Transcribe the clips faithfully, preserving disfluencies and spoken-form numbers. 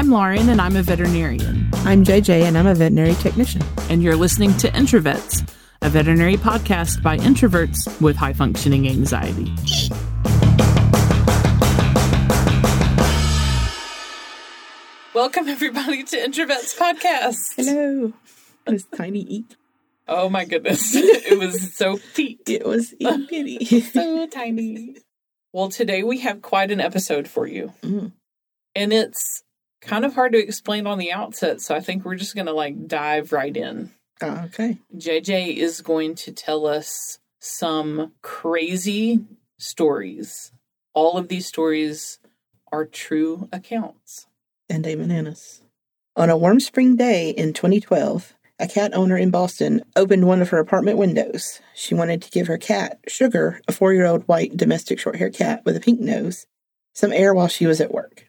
I'm Lauren, and I'm a veterinarian. I'm J J, and I'm a veterinary technician. And you're listening to IntroVets, a veterinary podcast by introverts with high-functioning anxiety. Welcome, everybody, to IntroVets Podcast. Hello. This tiny eek. Oh, my goodness. It was so petite. It was itty-bitty. So tiny. Well, today we have quite an episode for you. Mm. And it's kind of hard to explain on the outset, so I think we're just going to, like, dive right in. Oh, okay. J J is going to tell us some crazy stories. All of these stories are true accounts. And they bananas. On a warm spring day in twenty twelve, a cat owner in Boston opened one of her apartment windows. She wanted to give her cat, Sugar, a four-year-old white domestic short-haired cat with a pink nose, some air while she was at work.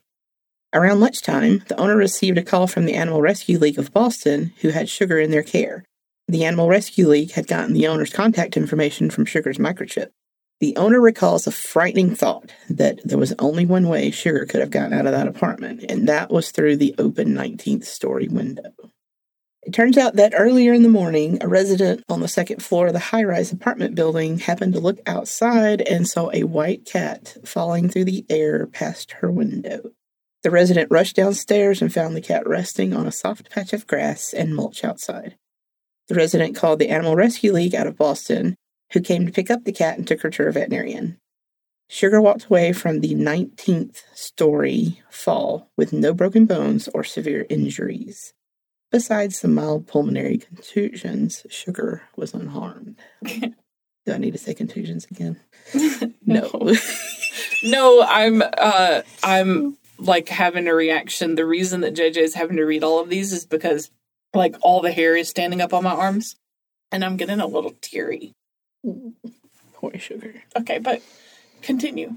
Around lunchtime, the owner received a call from the Animal Rescue League of Boston, who had Sugar in their care. The Animal Rescue League had gotten the owner's contact information from Sugar's microchip. The owner recalls a frightening thought that there was only one way Sugar could have gotten out of that apartment, and that was through the open nineteenth story window. It turns out that earlier in the morning, a resident on the second floor of the high-rise apartment building happened to look outside and saw a white cat falling through the air past her window. The resident rushed downstairs and found the cat resting on a soft patch of grass and mulch outside. The resident called the Animal Rescue League out of Boston, who came to pick up the cat and took her to her veterinarian. Sugar walked away from the nineteenth story fall with no broken bones or severe injuries. Besides some mild pulmonary contusions, Sugar was unharmed. Do I need to say contusions again? No. No, no I'm, uh, I'm like having a reaction. The reason that J J is having to read all of these is because like all the hair is standing up on my arms and I'm getting a little teary. Poor Sugar. Okay, but continue.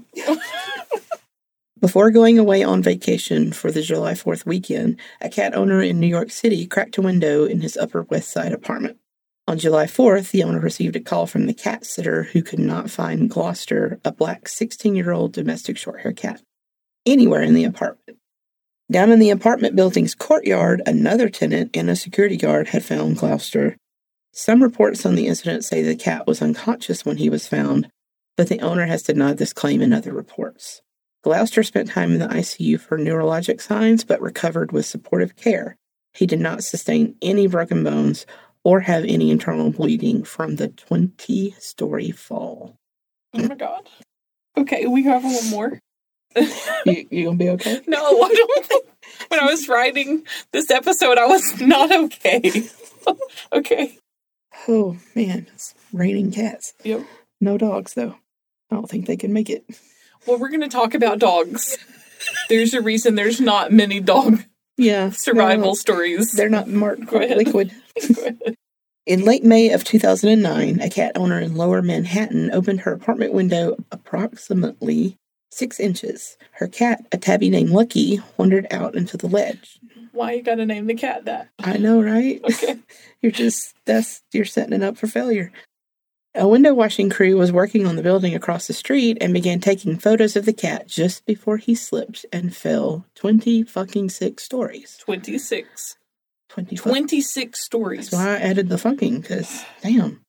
Before going away on vacation for the July fourth weekend, a cat owner in New York City cracked a window in his Upper West Side apartment. On July fourth, the owner received a call from the cat sitter who could not find Gloucester, a black sixteen-year-old domestic short-haired cat, anywhere in the apartment. Down in the apartment building's courtyard, another tenant and a security guard had found Gloucester. Some reports on the incident say the cat was unconscious when he was found, but the owner has denied this claim in other reports. Gloucester spent time in the I C U for neurologic signs, but recovered with supportive care. He did not sustain any broken bones or have any internal bleeding from the twenty-story fall. Oh, my God. Okay, we have one more. you you going to be okay? No, I don't think. When I was writing this episode, I was not okay. Okay. Oh, man. It's raining cats. Yep. No dogs, though. I don't think they can make it. Well, we're going to talk about dogs. There's a reason there's not many dog yeah, survival they're stories. They're not marked liquid. In late May of two thousand nine, a cat owner in Lower Manhattan opened her apartment window approximately six inches. Her cat, a tabby named Lucky, wandered out into the ledge. Why you got to name the cat that? I know, right? Okay. You're just, that's, you're setting it up for failure. A window washing crew was working on the building across the street and began taking photos of the cat just before he slipped and fell twenty fucking six stories. Twenty-six. Twenty. Twenty-six stories. That's why I added the fucking, because, damn.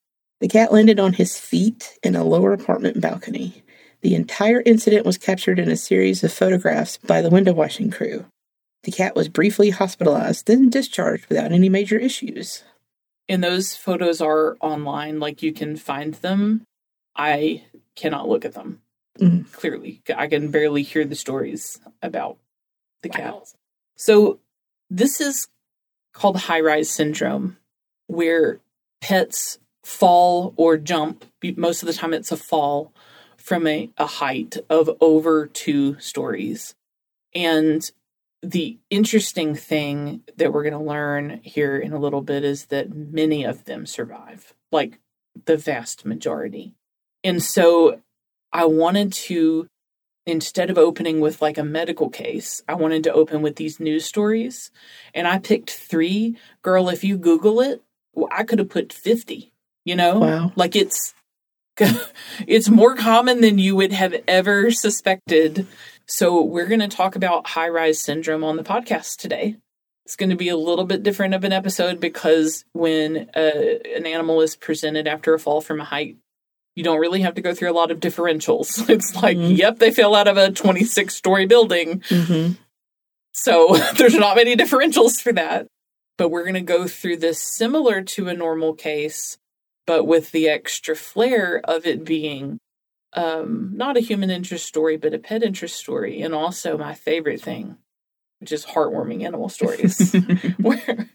The cat landed on his feet in a lower apartment balcony. The entire incident was captured in a series of photographs by the window washing crew. The cat was briefly hospitalized, then discharged without any major issues. And those photos are online, like you can find them. I cannot look at them, mm. clearly. I can barely hear the stories about the wow. cat. So this is called high-rise syndrome, where pets fall or jump. Most of the time it's a fall from a, a height of over two stories. And the interesting thing that we're going to learn here in a little bit is that many of them survive, like the vast majority. And so I wanted to, instead of opening with like a medical case, I wanted to open with these news stories. And I picked three. Girl, if you Google it, well, I could have put fifty, you know? Wow. Like it's It's more common than you would have ever suspected. So we're going to talk about high-rise syndrome on the podcast today. It's going to be a little bit different of an episode because when a, an animal is presented after a fall from a height, you don't really have to go through a lot of differentials. It's like, mm-hmm. yep, they fell out of a twenty-six story building. Mm-hmm. So there's not many differentials for that. But we're going to go through this similar to a normal case, but with the extra flair of it being um, not a human interest story, but a pet interest story. And also my favorite thing, which is heartwarming animal stories. Where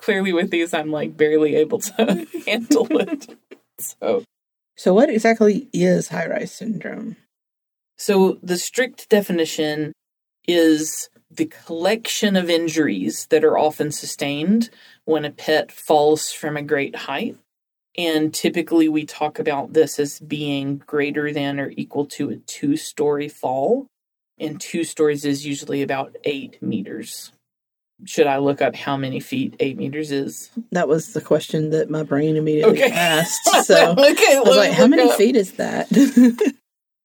clearly with these, I'm like barely able to handle it. So. so what exactly is high-rise syndrome? So the strict definition is the collection of injuries that are often sustained when a pet falls from a great height. And typically we talk about this as being greater than or equal to a two-story fall. And two stories is usually about eight meters. Should I look up how many feet eight meters is? That was the question that my brain immediately okay. asked. So okay, I was like, how many up. feet is that?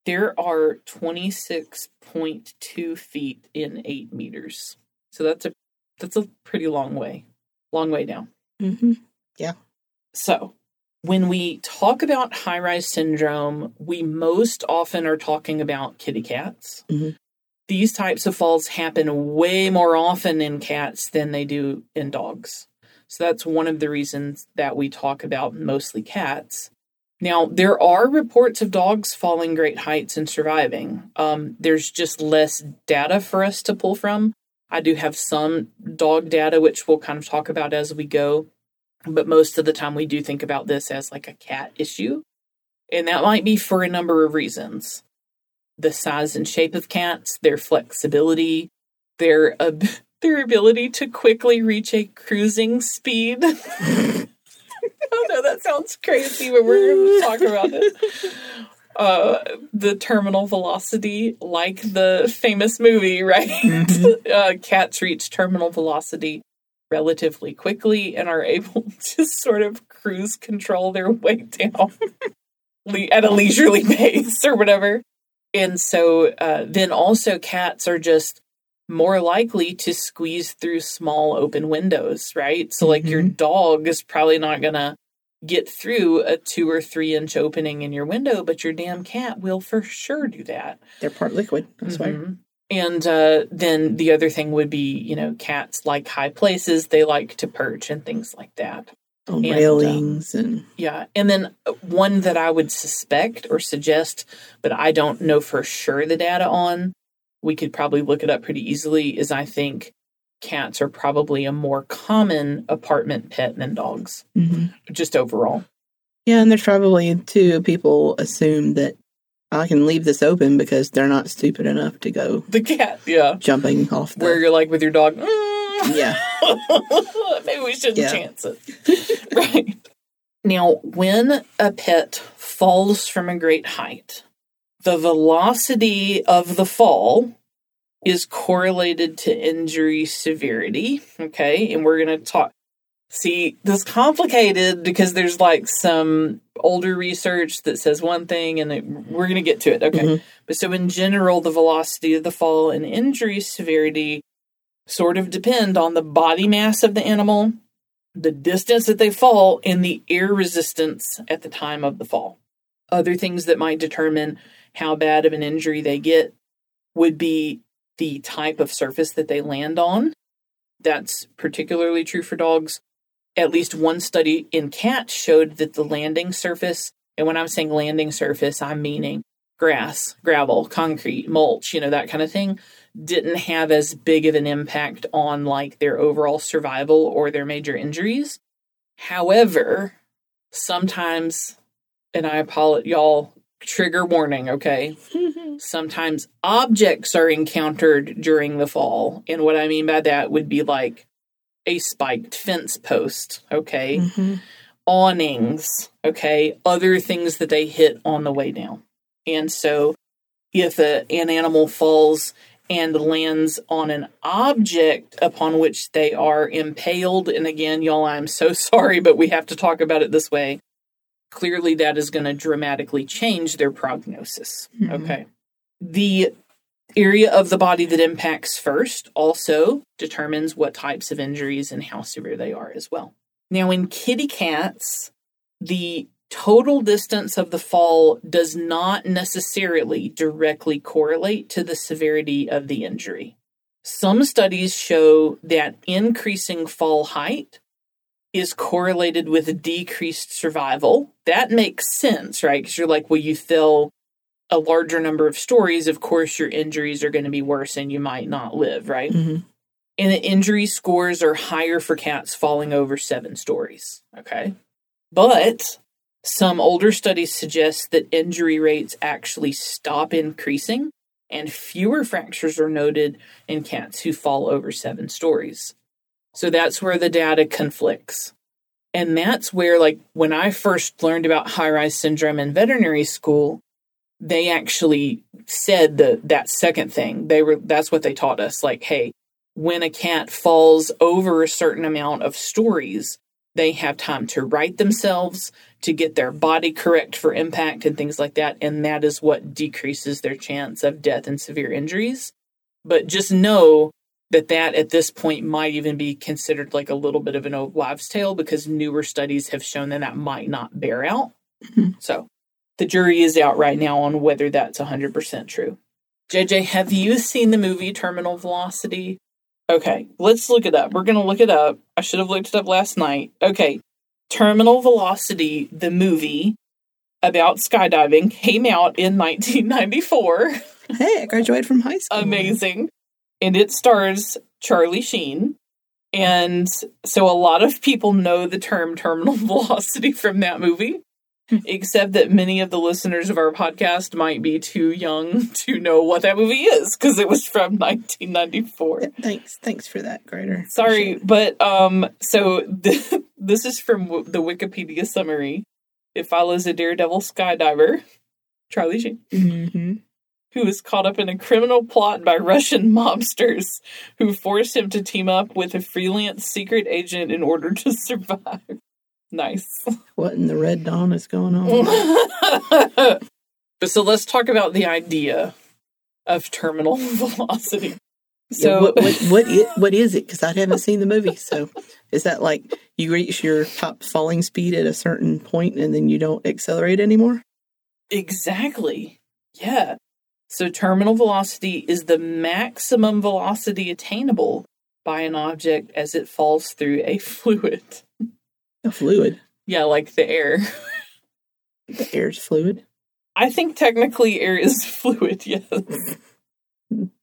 There are twenty-six point two feet in eight meters. So that's a that's a pretty long way. Long way down. Mm-hmm. Yeah. So when we talk about high-rise syndrome, we most often are talking about kitty cats. Mm-hmm. These types of falls happen way more often in cats than they do in dogs. So that's one of the reasons that we talk about mostly cats. Now, there are reports of dogs falling great heights and surviving. Um, there's just less data for us to pull from. I do have some dog data, which we'll kind of talk about as we go. But most of the time we do think about this as like a cat issue. And that might be for a number of reasons. The size and shape of cats, their flexibility, their ab- their ability to quickly reach a cruising speed. I know that sounds crazy, but we're going to talk about it. Uh, the terminal velocity, like the famous movie, right? Mm-hmm. uh, cats reach terminal velocity relatively quickly and are able to sort of cruise control their way down at a leisurely pace or whatever. And so uh, then also cats are just more likely to squeeze through small open windows, right? So like mm-hmm. your dog is probably not going to get through a two or three inch opening in your window, but your damn cat will for sure do that. They're part liquid, I mm-hmm. swear. And uh, then the other thing would be, you know, cats like high places. They like to perch and things like that. Oh, and, railings. Um, and yeah. And then one that I would suspect or suggest, but I don't know for sure the data on, we could probably look it up pretty easily, is I think cats are probably a more common apartment pet than dogs, mm-hmm. just overall. Yeah, and there's probably, too, people assume that I can leave this open because they're not stupid enough to go. The cat, yeah. Jumping off the... Where you're like with your dog, mm. Yeah. Maybe we shouldn't yeah. chance it. Right. Now, when a pet falls from a great height, the velocity of the fall is correlated to injury severity. Okay. And we're going to talk. See, this is complicated because there's like some older research that says one thing and it, we're going to get to it. Okay. Mm-hmm. But so in general, the velocity of the fall and injury severity sort of depend on the body mass of the animal, the distance that they fall, and the air resistance at the time of the fall. Other things that might determine how bad of an injury they get would be the type of surface that they land on. That's particularly true for dogs. At least one study in cats showed that the landing surface, and when I'm saying landing surface, I'm meaning grass, gravel, concrete, mulch, you know, that kind of thing, didn't have as big of an impact on like their overall survival or their major injuries. However, sometimes, and I apologize, y'all, trigger warning, okay? Sometimes objects are encountered during the fall. And what I mean by that would be like a spiked fence post, okay? Mm-hmm. Awnings, okay? Other things that they hit on the way down. And so if a, an animal falls and lands on an object upon which they are impaled, and again, y'all, I'm so sorry, but we have to talk about it this way. Clearly, that is going to dramatically change their prognosis. Mm-hmm. Okay. The area of the body that impacts first also determines what types of injuries and how severe they are as well. Now, in kitty cats, the total distance of the fall does not necessarily directly correlate to the severity of the injury. Some studies show that increasing fall height is correlated with decreased survival. That makes sense, right? Because you're like, well, you fell a larger number of stories, of course your injuries are going to be worse and you might not live, right? Mm-hmm. And the injury scores are higher for cats falling over seven stories, okay? But some older studies suggest that injury rates actually stop increasing and fewer fractures are noted in cats who fall over seven stories. So that's where the data conflicts. And that's where, like, when I first learned about high-rise syndrome in veterinary school, they actually said the, that second thing. They were that's what they taught us. Like, hey, when a cat falls over a certain amount of stories, they have time to right themselves, to get their body correct for impact and things like that. And that is what decreases their chance of death and severe injuries. But just know that that at this point might even be considered like a little bit of an old wives' tale because newer studies have shown that that might not bear out. Mm-hmm. So the jury is out right now on whether that's one hundred percent true. J J, have you seen the movie Terminal Velocity? Okay, let's look it up. We're going to look it up. I should have looked it up last night. Okay, Terminal Velocity, the movie about skydiving, came out in nineteen ninety-four. Hey, I graduated from high school. Amazing. And it stars Charlie Sheen. And so a lot of people know the term terminal velocity from that movie, except that many of the listeners of our podcast might be too young to know what that movie is because it was from nineteen ninety-four. Thanks. Thanks for that, Grader. Sorry. But um, so th- this is from w- the Wikipedia summary. It follows a daredevil skydiver, Charlie Sheen. Mm-hmm. Who was caught up in a criminal plot by Russian mobsters who forced him to team up with a freelance secret agent in order to survive. Nice. What in the Red Dawn is going on? But so let's talk about the idea of terminal velocity. So yeah, what, what, what, it, what is it? Because I haven't seen the movie. So is that like you reach your top falling speed at a certain point and then you don't accelerate anymore? Exactly. Yeah. So terminal velocity is the maximum velocity attainable by an object as it falls through a fluid. A fluid? Yeah, like the air. The air is fluid? I think technically air is fluid, yes.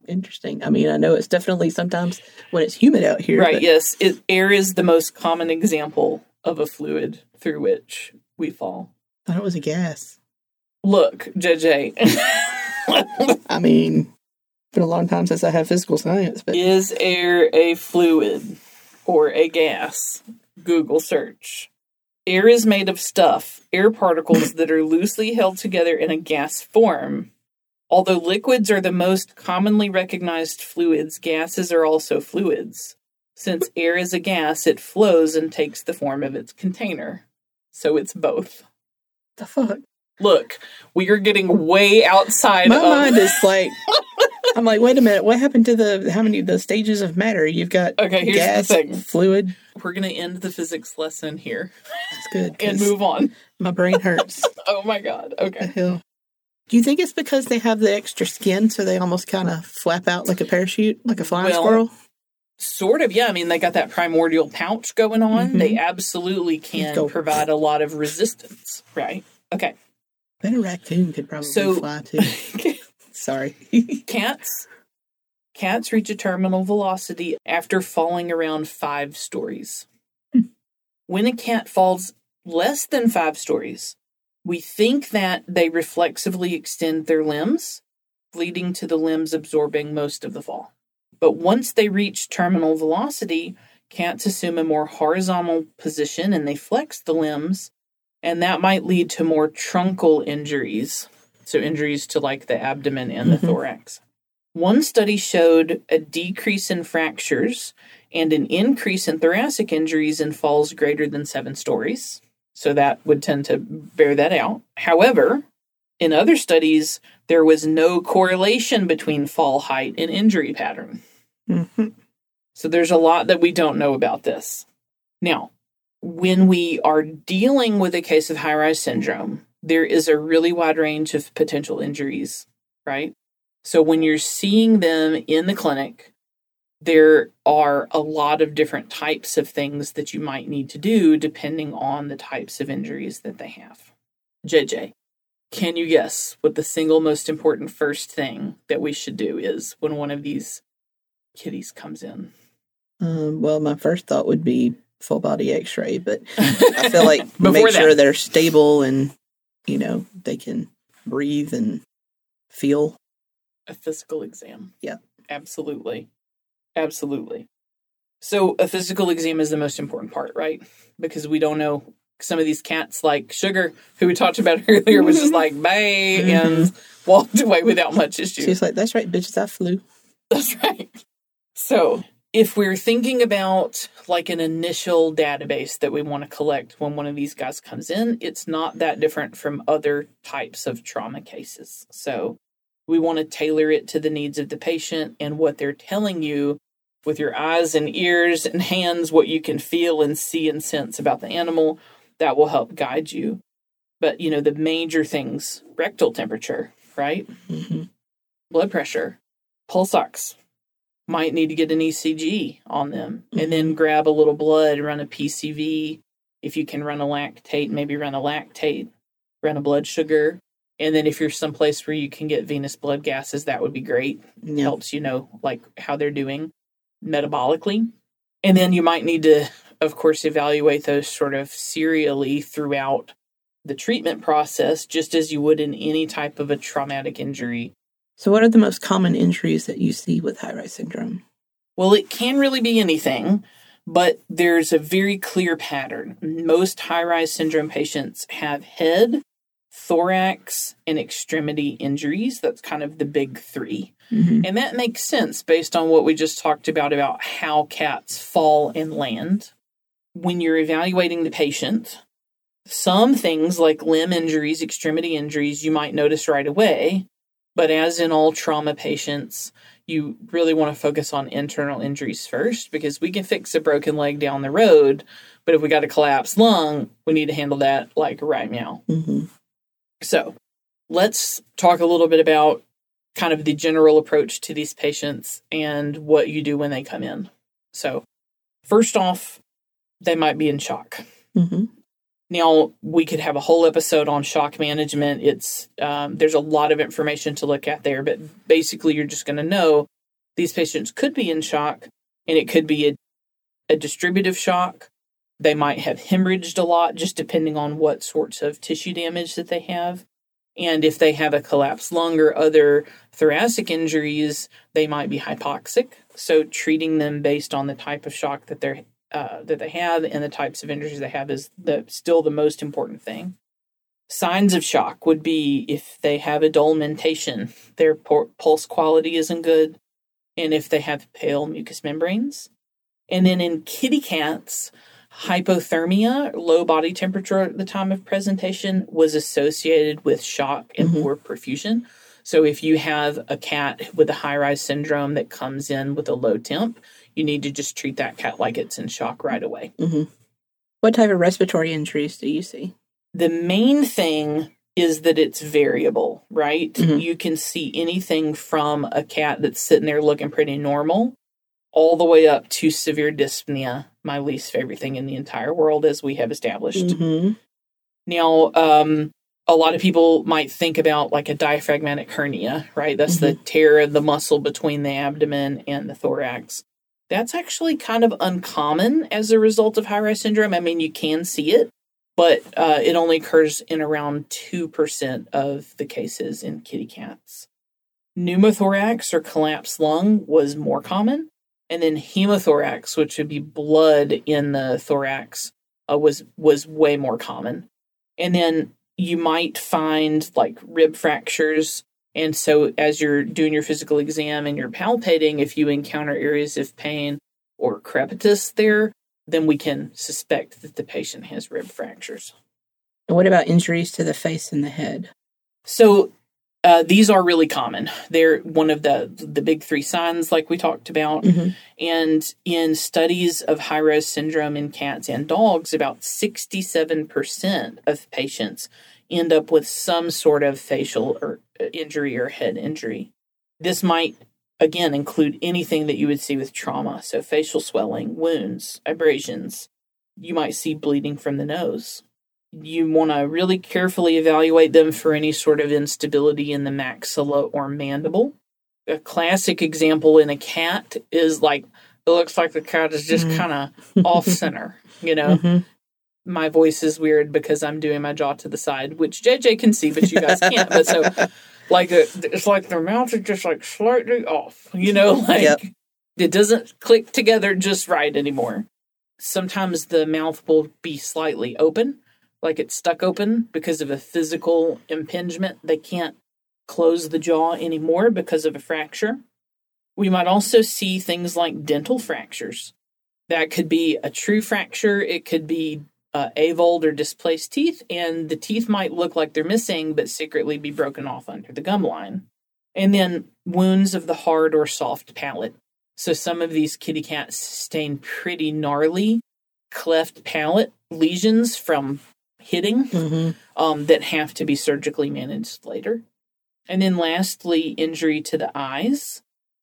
Interesting. I mean, I know it's definitely sometimes when it's humid out here. Right, but... yes. It, air is the most common example of a fluid through which we fall. I thought it was a gas. Look, J J... I mean, it's been a long time since I had physical science. But is air a fluid or a gas? Google search. Air is made of stuff, air particles that are loosely held together in a gas form. Although liquids are the most commonly recognized fluids, gases are also fluids. Since air is a gas, it flows and takes the form of its container. So it's both. The fuck? Look, we are getting way outside. My of... mind is like, I'm like, wait a minute. What happened to the, how many of the stages of matter? You've got okay, here's gas, the thing. Fluid. We're going to end the physics lesson here. That's good. And move on. My brain hurts. Oh my God. Okay. The hell? Do you think it's because they have the extra skin so they almost kind of flap out like a parachute, like a flying well, squirrel? Sort of, yeah. I mean, they got that primordial pouch going on. Mm-hmm. They absolutely can provide a lot of resistance, right? Okay. Then a raccoon could probably so, fly too. Sorry. cats cats reach a terminal velocity after falling around five stories. Hmm. When a cat falls less than five stories, we think that they reflexively extend their limbs, leading to the limbs absorbing most of the fall. But once they reach terminal velocity, cats assume a more horizontal position and they flex the limbs. And that might lead to more trunkal injuries, so injuries to like the abdomen and the mm-hmm. thorax. One study showed a decrease in fractures and an increase in thoracic injuries in falls greater than seven stories. So that would tend to bear that out. However, in other studies, there was no correlation between fall height and injury pattern. Mm-hmm. So there's a lot that we don't know about this. Now, when we are dealing with a case of high-rise syndrome, there is a really wide range of potential injuries, right? So when you're seeing them in the clinic, there are a lot of different types of things that you might need to do depending on the types of injuries that they have. J J, can you guess what the single most important first thing that we should do is when one of these kitties comes in? Um, well, my first thought would be full body x-ray, but I feel like make sure that. They're stable and, you know, they can breathe and feel. A physical exam. Yeah. Absolutely. Absolutely. So a physical exam is the most important part, right? Because we don't know. Some of these cats like Sugar, who we talked about earlier, was just like, bay, mm-hmm. and walked away without much issue. She's like, that's right, bitches, I flew. That's right. So if we're thinking about like an initial database that we want to collect when one of these guys comes in, it's not that different from other types of trauma cases. So we want to tailor it to the needs of the patient and what they're telling you with your eyes and ears and hands, what you can feel and see and sense about the animal. That will help guide you. But, you know, the major things, rectal temperature, right? Mm-hmm. Blood pressure, pulse ox, might need to get an E C G on them, mm-hmm. and then grab a little blood, run a P C V. If you can run a lactate, maybe run a lactate, run a blood sugar. And then if you're someplace where you can get venous blood gases, that would be great. Yep. Helps, you know, like how they're doing metabolically. And then you might need to, of course, evaluate those sort of serially throughout the treatment process, just as you would in any type of a traumatic injury. So what are the most common injuries that you see with high-rise syndrome? Well, it can really be anything, but there's a very clear pattern. Most high-rise syndrome patients have head, thorax, and extremity injuries. That's kind of the big three. Mm-hmm. And that makes sense based on what we just talked about, about how cats fall and land. When you're evaluating the patient, some things like limb injuries, extremity injuries, you might notice right away. But as in all trauma patients, you really want to focus on internal injuries first, because we can fix a broken leg down the road. But if we got a collapsed lung, we need to handle that like right now. Mm-hmm. So let's talk a little bit about kind of the general approach to these patients and what you do when they come in. So first off, they might be in shock. Mm-hmm. Now, we could have a whole episode on shock management. It's um, there's a lot of information to look at there, but basically you're just going to know these patients could be in shock, and it could be a, a distributive shock. They might have hemorrhaged a lot, just depending on what sorts of tissue damage that they have. And if they have a collapsed lung or other thoracic injuries, they might be hypoxic. So treating them based on the type of shock that, they're, uh, that they have and the types of injuries they have is the, still the most important thing. Signs of shock would be if they have a dolumentation, their pulse quality isn't good, and if they have pale mucous membranes. And then in kitty cats, hypothermia, low body temperature at the time of presentation, was associated with shock and mm-hmm. poor perfusion. So if you have a cat with a high-rise syndrome that comes in with a low temp, you need to just treat that cat like it's in shock right away. Mm-hmm. What type of respiratory injuries do you see? The main thing is that it's variable, right? Mm-hmm. You can see anything from a cat that's sitting there looking pretty normal all the way up to severe dyspnea, my least favorite thing in the entire world, as we have established. Mm-hmm. Now, um, a lot of people might think about like a diaphragmatic hernia, right? That's mm-hmm. the tear of the muscle between the abdomen and the thorax. That's actually kind of uncommon as a result of high-rise syndrome. I mean, you can see it, but uh, it only occurs in around two percent of the cases in kitty cats. Pneumothorax or collapsed lung was more common. And then hemothorax, which would be blood in the thorax, uh, was was way more common. And then you might find like rib fractures. And so as you're doing your physical exam and you're palpating, if you encounter areas of pain or crepitus there, then we can suspect that the patient has rib fractures. And what about injuries to the face and the head? So uh, these are really common. They're one of the, the big three signs like we talked about. Mm-hmm. And in studies of high-res syndrome in cats and dogs, about sixty-seven percent of patients end up with some sort of facial or injury or head injury. This might, again, include anything that you would see with trauma. So facial swelling, wounds, abrasions. You might see bleeding from the nose. You want to really carefully evaluate them for any sort of instability in the maxilla or mandible. A classic example in a cat is like, it looks like the cat is just mm-hmm. kind of off center, you know? Mm-hmm. My voice is weird because I'm doing my jaw to the side, which J J can see, but you guys can't. But so, like, a, it's like their mouth is just, like, slightly off, you know? Like, yep. It doesn't click together just right anymore. Sometimes the mouth will be slightly open, like it's stuck open because of a physical impingement. They can't close the jaw anymore because of a fracture. We might also see things like dental fractures. That could be a true fracture. It could be Uh, avulsed or displaced teeth, and the teeth might look like they're missing but secretly be broken off under the gum line. And then wounds of the hard or soft palate. So some of these kitty cats sustain pretty gnarly cleft palate lesions from hitting mm-hmm. um, that have to be surgically managed later. And then lastly, injury to the eyes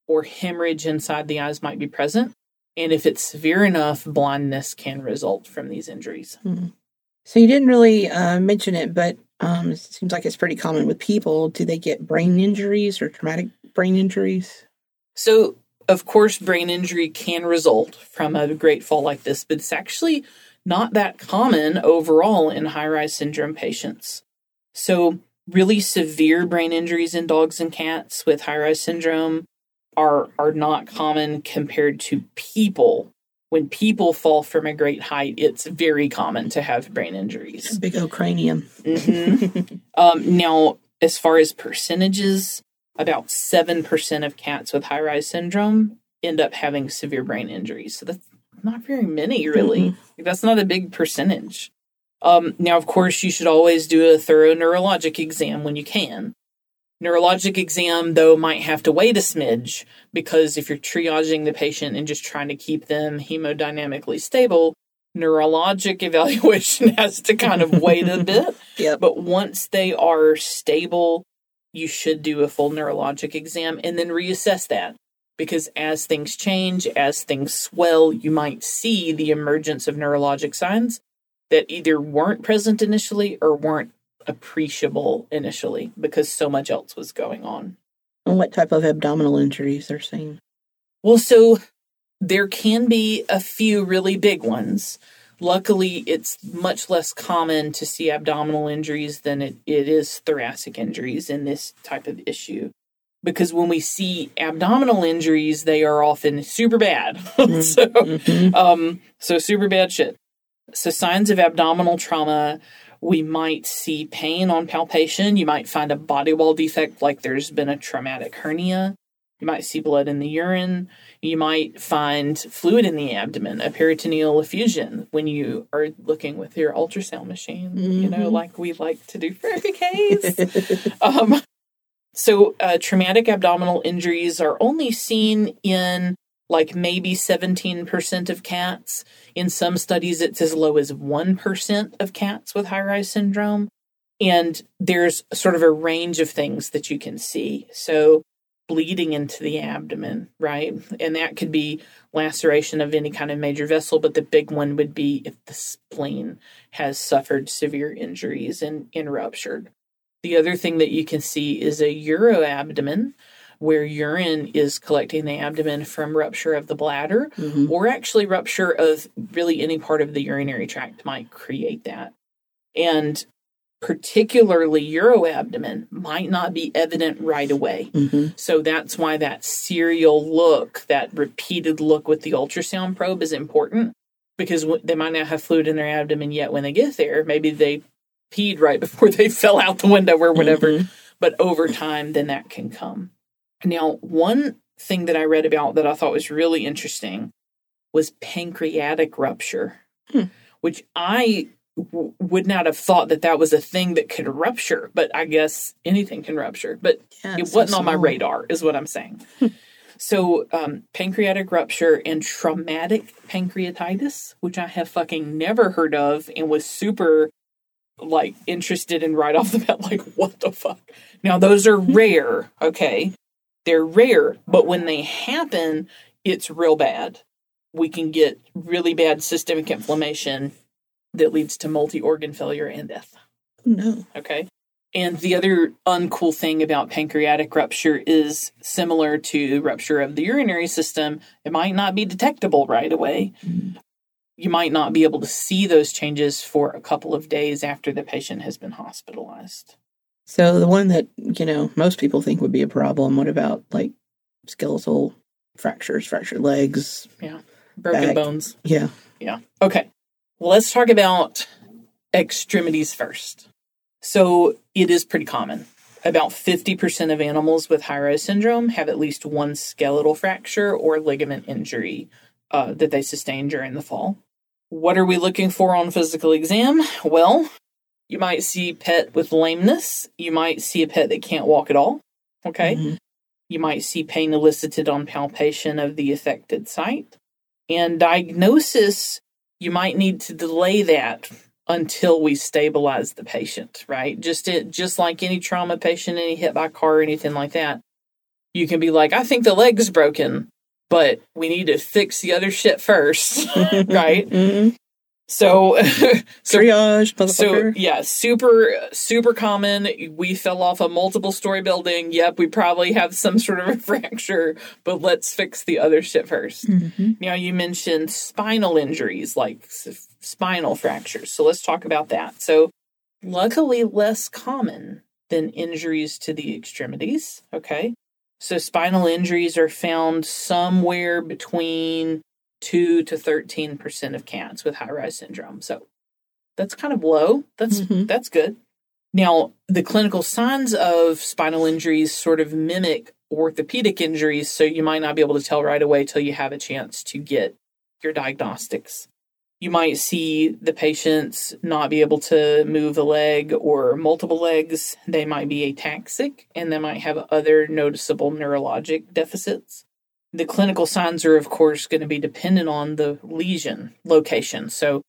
or hemorrhage inside the eyes might be present. And if it's severe enough, blindness can result from these injuries. Hmm. So you didn't really uh, mention it, but um, it seems like it's pretty common with people. Do they get brain injuries or traumatic brain injuries? So, of course, brain injury can result from a great fall like this, but it's actually not that common overall in high-rise syndrome patients. So really severe brain injuries in dogs and cats with high-rise syndrome are are not common compared to people. When people fall from a great height, it's very common to have brain injuries. Big old cranium. Mm-hmm. um, now, as far as percentages, about seven percent of cats with high-rise syndrome end up having severe brain injuries. So that's not very many, really. Mm-hmm. That's not a big percentage. Um, now, of course, you should always do a thorough neurologic exam when you can. Neurologic exam, though, might have to wait a smidge because if you're triaging the patient and just trying to keep them hemodynamically stable, neurologic evaluation has to kind of wait a bit. Yeah. But once they are stable, you should do a full neurologic exam and then reassess that because as things change, as things swell, you might see the emergence of neurologic signs that either weren't present initially or weren't appreciable initially because so much else was going on. And what type of abdominal injuries are seen? Well, so there can be a few really big ones. Luckily, it's much less common to see abdominal injuries than it, it is thoracic injuries in this type of issue. Because when we see abdominal injuries, they are often super bad. Mm-hmm. so, mm-hmm. um, so super bad shit. So signs of abdominal trauma. We might see pain on palpation. You might find a body wall defect like there's been a traumatic hernia. You might see blood in the urine. You might find fluid in the abdomen, a peritoneal effusion when you are looking with your ultrasound machine, mm-hmm. you know, like we like to do for every case. um, so uh, traumatic abdominal injuries are only seen in like maybe seventeen percent of cats. In some studies, it's as low as one percent of cats with high-rise syndrome. And there's sort of a range of things that you can see. So bleeding into the abdomen, right? And that could be laceration of any kind of major vessel, but the big one would be if the spleen has suffered severe injuries and, and ruptured. The other thing that you can see is a uroabdomen, where urine is collecting the abdomen from rupture of the bladder, mm-hmm. or actually rupture of really any part of the urinary tract might create that. And particularly uroabdomen might not be evident right away. Mm-hmm. So that's why that serial look, that repeated look with the ultrasound probe is important because they might not have fluid in their abdomen yet when they get there. Maybe they peed right before they fell out the window or whatever. Mm-hmm. But over time, then that can come. Now, one thing that I read about that I thought was really interesting was pancreatic rupture, hmm. which I w- would not have thought that that was a thing that could rupture, but I guess anything can rupture. But yeah, it so wasn't small. On my radar is what I'm saying. So um, pancreatic rupture and traumatic pancreatitis, which I have fucking never heard of and was super like interested in right off the bat, like what the fuck? Now those are rare, okay? They're rare, but when they happen, it's real bad. We can get really bad systemic inflammation that leads to multi-organ failure and death. No. Okay. And the other uncool thing about pancreatic rupture is similar to rupture of the urinary system. It might not be detectable right away. Mm-hmm. You might not be able to see those changes for a couple of days after the patient has been hospitalized. So the one that, you know, most people think would be a problem. What about like skeletal fractures, fractured legs? Yeah. Broken back. Bones. Yeah. Yeah. Okay. Well, let's talk about extremities first. So it is pretty common. About fifty percent of animals with Hiro syndrome have at least one skeletal fracture or ligament injury uh, that they sustain during the fall. What are we looking for on physical exam? Well, you might see a pet with lameness. You might see a pet that can't walk at all. Okay. Mm-hmm. You might see pain elicited on palpation of the affected site. And diagnosis, you might need to delay that until we stabilize the patient, right? Just it, just like any trauma patient, any hit by car or anything like that, you can be like, I think the leg's broken, but we need to fix the other shit first, right? Mm-hmm. So, so, triage, motherfucker. So yeah, super, super common. We fell off a multiple story building. Yep. We probably have some sort of a fracture, but let's fix the other shit first. Mm-hmm. Now you mentioned spinal injuries, like s- spinal fractures. So let's talk about that. So luckily less common than injuries to the extremities. Okay. So spinal injuries are found somewhere between two to thirteen percent of cats with Hiro syndrome. So that's kind of low. That's mm-hmm. that's good. Now, the clinical signs of spinal injuries sort of mimic orthopedic injuries, so you might not be able to tell right away till you have a chance to get your diagnostics. You might see the patients not be able to move a leg or multiple legs. They might be ataxic, and they might have other noticeable neurologic deficits. The clinical signs are, of course, going to be dependent on the lesion location. So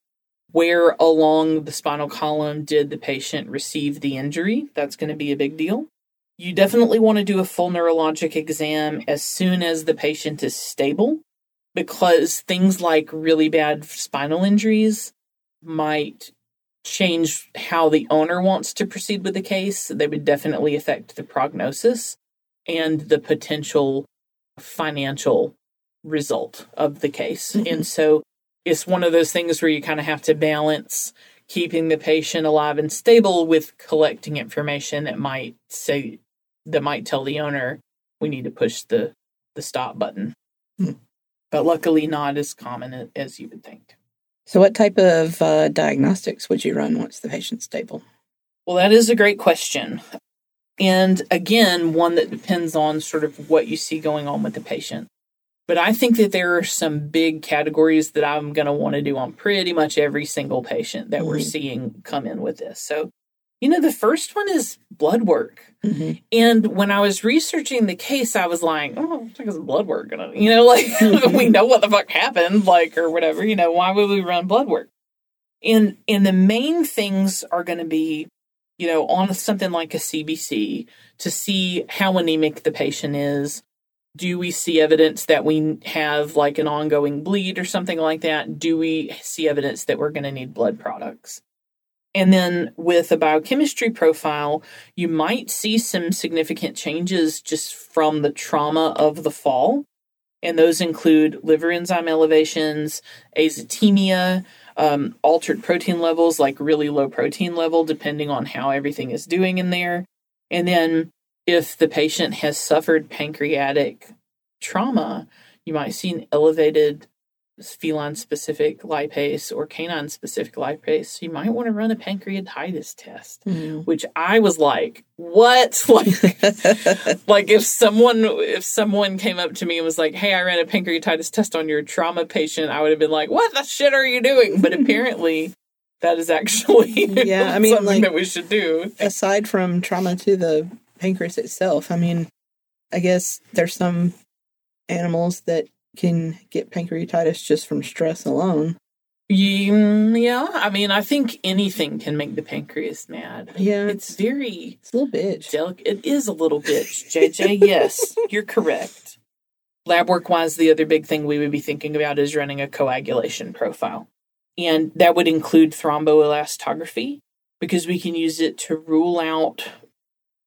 where along the spinal column did the patient receive the injury? That's going to be a big deal. You definitely want to do a full neurologic exam as soon as the patient is stable, because things like really bad spinal injuries might change how the owner wants to proceed with the case. They would definitely affect the prognosis and the potential financial result of the case. Mm-hmm. And so it's one of those things where you kind of have to balance keeping the patient alive and stable with collecting information that might say, that might tell the owner, we need to push the, the stop button. Mm. But luckily not as common as you would think. So what type of uh, diagnostics would you run once the patient's stable? Well, that is a great question. And again, one that depends on sort of what you see going on with the patient. But I think that there are some big categories that I'm going to want to do on pretty much every single patient that mm-hmm. we're seeing come in with this. So, you know, the first one is blood work. Mm-hmm. And when I was researching the case, I was like, oh, what is blood work going to, you know, like we know what the fuck happened, like, or whatever, you know, why would we run blood work? And, and the main things are going to be, you know, on something like a C B C to see how anemic the patient is. Do we see evidence that we have like an ongoing bleed or something like that? Do we see evidence that we're going to need blood products? And then with a biochemistry profile, you might see some significant changes just from the trauma of the fall. And those include liver enzyme elevations, azotemia, Um, altered protein levels, like really low protein level, depending on how everything is doing in there. And then if the patient has suffered pancreatic trauma, you might see an elevated feline-specific lipase or canine-specific lipase. So you might want to run a pancreatitis test, mm-hmm. which I was like, what? Like, like if someone if someone came up to me and was like, hey, I ran a pancreatitis test on your trauma patient, I would have been like, what the shit are you doing? But apparently that is actually yeah, I mean, something like, that we should do. Aside from trauma to the pancreas itself, I mean, I guess there's some animals that can get pancreatitis just from stress alone. Yeah, I mean, I think anything can make the pancreas mad. Yeah. It's very... It's a little bitch. Delic- it is a little bitch, J J. Yes, you're correct. Lab work-wise, the other big thing we would be thinking about is running a coagulation profile. And that would include thromboelastography, because we can use it to rule out,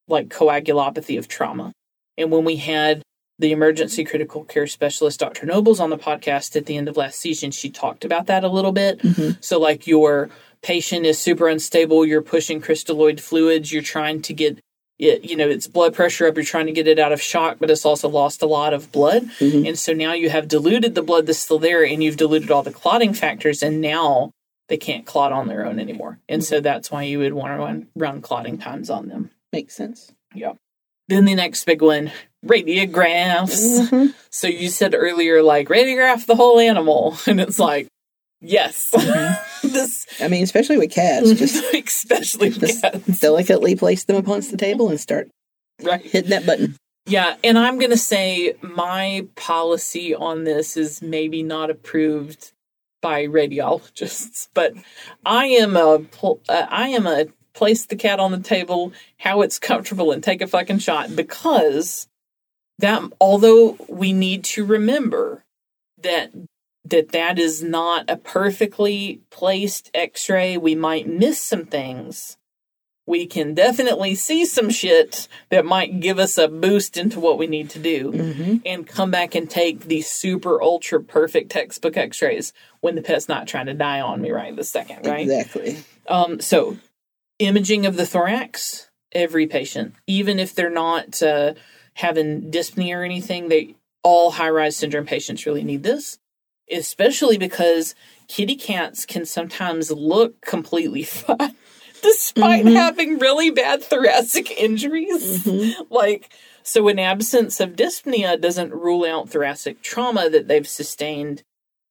like, coagulopathy of trauma. And when we had the emergency critical care specialist, Doctor Nobles, on the podcast at the end of last season, she talked about that a little bit. Mm-hmm. So, like, your patient is super unstable, you're pushing crystalloid fluids, you're trying to get it, you know, its blood pressure up, you're trying to get it out of shock, but it's also lost a lot of blood. Mm-hmm. And so now you have diluted the blood that's still there, and you've diluted all the clotting factors, and now they can't clot on their own anymore. And mm-hmm. so that's why you would want to run, run clotting times on them. Makes sense. Yeah. Then the next big one, radiographs. Mm-hmm. So you said earlier, like, radiograph the whole animal. And it's like, yes. Mm-hmm. this, I mean, especially with cats. Just, especially with just cats. Delicately place them upon the table and start right. hitting that button. Yeah, and I'm going to say my policy on this is maybe not approved by radiologists, but I am a, uh, I am a, place the cat on the table how it's comfortable and take a fucking shot, because that, although we need to remember that that that is not a perfectly placed x-ray, we might miss some things, we can definitely see some shit that might give us a boost into what we need to do, mm-hmm. and come back and take the super ultra perfect textbook x-rays when the pet's not trying to die on me right this second, right? Exactly. Um, so imaging of the thorax, every patient, even if they're not uh, having dyspnea or anything, they all high-rise syndrome patients really need this, especially because kitty cats can sometimes look completely fine despite mm-hmm. having really bad thoracic injuries. Mm-hmm. Like, so an absence of dyspnea doesn't rule out thoracic trauma that they've sustained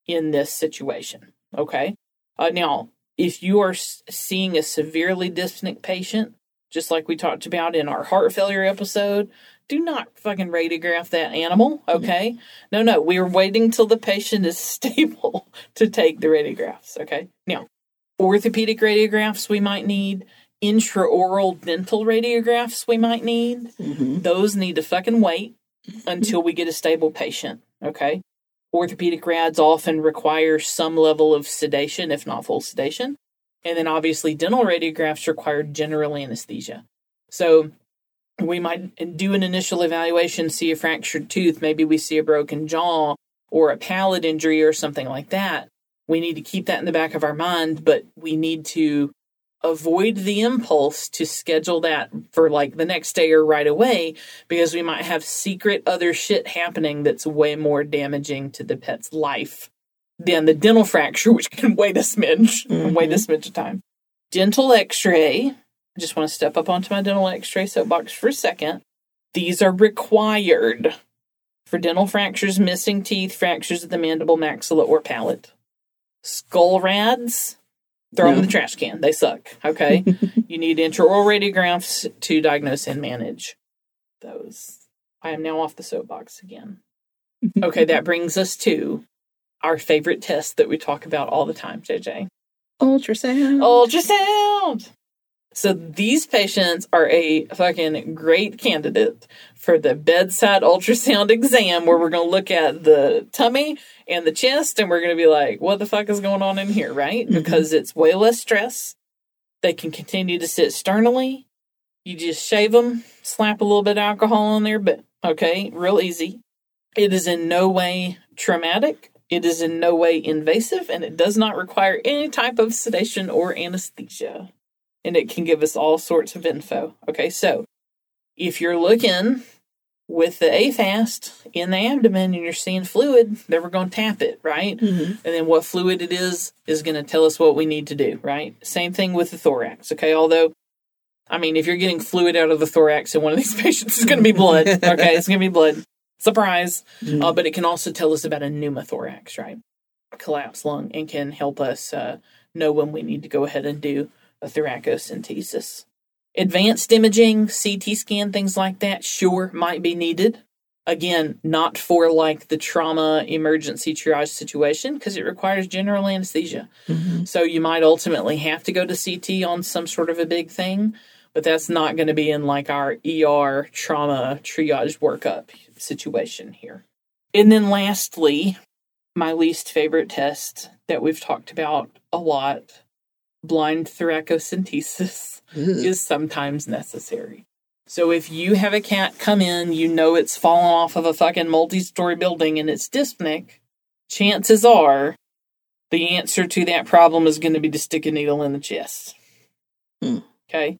in this situation. Okay, uh, now. If you are seeing a severely dyspneic patient, just like we talked about in our heart failure episode, do not fucking radiograph that animal, okay? Mm-hmm. No, no, we are waiting till the patient is stable to take the radiographs, okay? Now, orthopedic radiographs we might need, intraoral dental radiographs we might need. Mm-hmm. Those need to fucking wait until we get a stable patient, okay? Orthopedic rads often require some level of sedation, if not full sedation. And then obviously dental radiographs require general anesthesia. So we might do an initial evaluation, see a fractured tooth, maybe we see a broken jaw or a palate injury or something like that. We need to keep that in the back of our mind, but we need to avoid the impulse to schedule that for like the next day or right away, because we might have secret other shit happening that's way more damaging to the pet's life than the dental fracture, which can wait a smidge, mm-hmm. wait a smidge of time. Dental x-ray, I just want to step up onto my dental x-ray soapbox for a second. These are required for dental fractures, missing teeth, fractures of the mandible, maxilla, or palate. Skull rads, throw them in the trash can. They suck. Okay. You need intraoral radiographs to diagnose and manage those. I am now off the soapbox again. Okay. That brings us to our favorite test that we talk about all the time, J J. Ultrasound. Ultrasound. So these patients are a fucking great candidate for the bedside ultrasound exam, where we're going to look at the tummy and the chest, and we're going to be like, what the fuck is going on in here, right? Mm-hmm. Because it's way less stress. They can continue to sit sternally. You just shave them, slap a little bit of alcohol on there, but okay, real easy. It is in no way traumatic. It is in no way invasive, and it does not require any type of sedation or anesthesia. And it can give us all sorts of info. Okay, so if you're looking with the A FAST in the abdomen and you're seeing fluid, then we're going to tap it, right? Mm-hmm. And then what fluid it is is going to tell us what we need to do, right? Same thing with the thorax, okay? Although, I mean, if you're getting fluid out of the thorax in one of these patients, it's going to be blood, okay? It's going to be blood. Surprise. Mm-hmm. Uh, but it can also tell us about a pneumothorax, right? Collapsed lung, and can help us uh, know when we need to go ahead and do a thoracocentesis. Advanced imaging, C T scan, things like that, sure, might be needed. Again, not for like the trauma emergency triage situation because it requires general anesthesia. Mm-hmm. So you might ultimately have to go to C T on some sort of a big thing, but that's not going to be in like our E R trauma triage workup situation here. And then lastly, my least favorite test that we've talked about a lot, blind thoracocentesis, mm. is sometimes necessary. So if you have a cat come in, you know it's fallen off of a fucking multi-story building and it's dyspneic, chances are the answer to that problem is going to be to stick a needle in the chest. Hmm. Okay?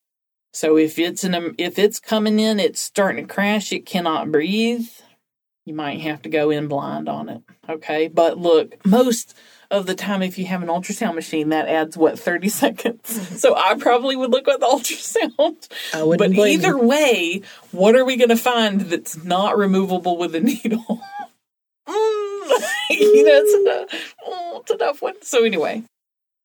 So if it's an, if it's coming in, it's starting to crash, it cannot breathe, you might have to go in blind on it. Okay? But look, most of the time if you have an ultrasound machine, that adds, what, thirty seconds? So I probably would look at the ultrasound. I wouldn't But either you. way, what are we going to find that's not removable with a needle? mm. You know, it's a, oh, it's a tough one. So anyway,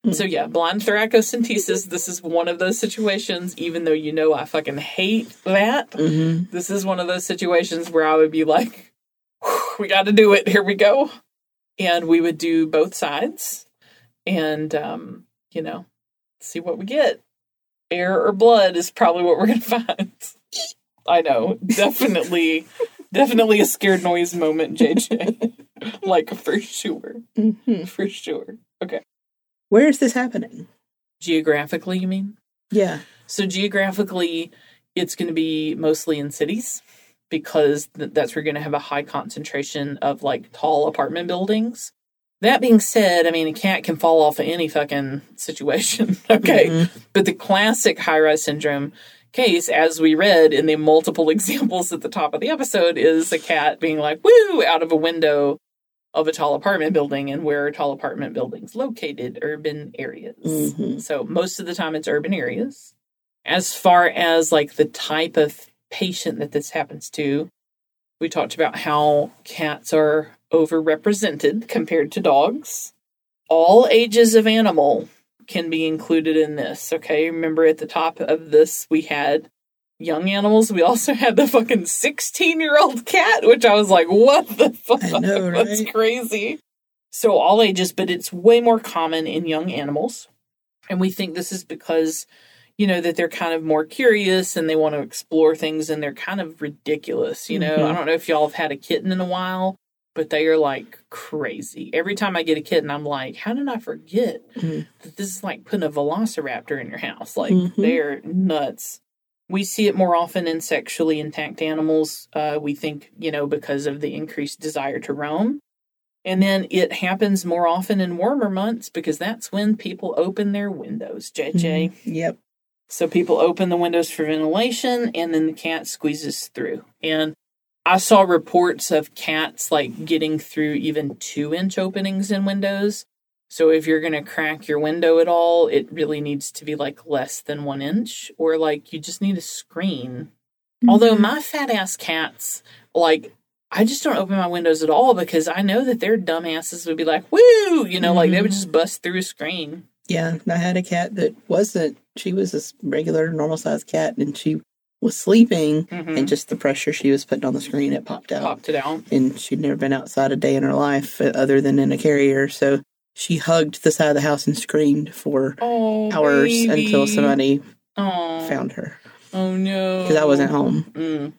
mm. so yeah, blind thoracocentesis, this is one of those situations, even though you know I fucking hate that, mm-hmm. this is one of those situations where I would be like, we got to do it, here we go. And we would do both sides and, um, you know, see what we get. Air or blood is probably what we're going to find. I know. Definitely, definitely a scared noise moment, J J. Like, for sure. Mm-hmm. For sure. Okay. Where is this happening? Geographically, you mean? Yeah. So geographically, it's going to be mostly in cities, because that's where you're going to have a high concentration of, like, tall apartment buildings. That being said, I mean, a cat can fall off of any fucking situation, okay? Mm-hmm. But the classic high-rise syndrome case, as we read in the multiple examples at the top of the episode, is a cat being like, woo, out of a window of a tall apartment building. And where are tall apartment buildings located? Urban areas. Mm-hmm. So most of the time it's urban areas. As far as, like, the type of patient that this happens to, we talked about how cats are overrepresented compared to dogs. All ages of animal can be included in this, okay? Remember at the top of this, we had young animals. We also had the fucking sixteen-year-old cat, which I was like, what the fuck? I know, right? That's crazy. So all ages, but it's way more common in young animals. And we think this is because, you know, that they're kind of more curious and they want to explore things and they're kind of ridiculous, you know. Mm-hmm. I don't know if y'all have had a kitten in a while, but they are, like, crazy. Every time I get a kitten, I'm like, how did I forget mm-hmm. that this is like putting a velociraptor in your house? Like, mm-hmm. they're nuts. We see it more often in sexually intact animals, uh, we think, you know, because of the increased desire to roam. And then it happens more often in warmer months because that's when people open their windows, J J. Mm-hmm. Yep. So people open the windows for ventilation, and then the cat squeezes through. And I saw reports of cats, like, getting through even two-inch openings in windows. So if you're going to crack your window at all, it really needs to be, like, less than one inch. Or, like, you just need a screen. Mm-hmm. Although my fat-ass cats, like, I just don't open my windows at all because I know that their dumbasses would be like, woo! You know, mm-hmm. like, they would just bust through a screen. Yeah, I had a cat that wasn't, she was a regular, normal-sized cat, and she was sleeping, mm-hmm. and just the pressure she was putting on the screen, it popped out. Popped it out. And she'd never been outside a day in her life other than in a carrier, so she hugged the side of the house and screamed for oh, hours baby. until somebody Aww. found her. Oh, no. Because I wasn't home. Mm.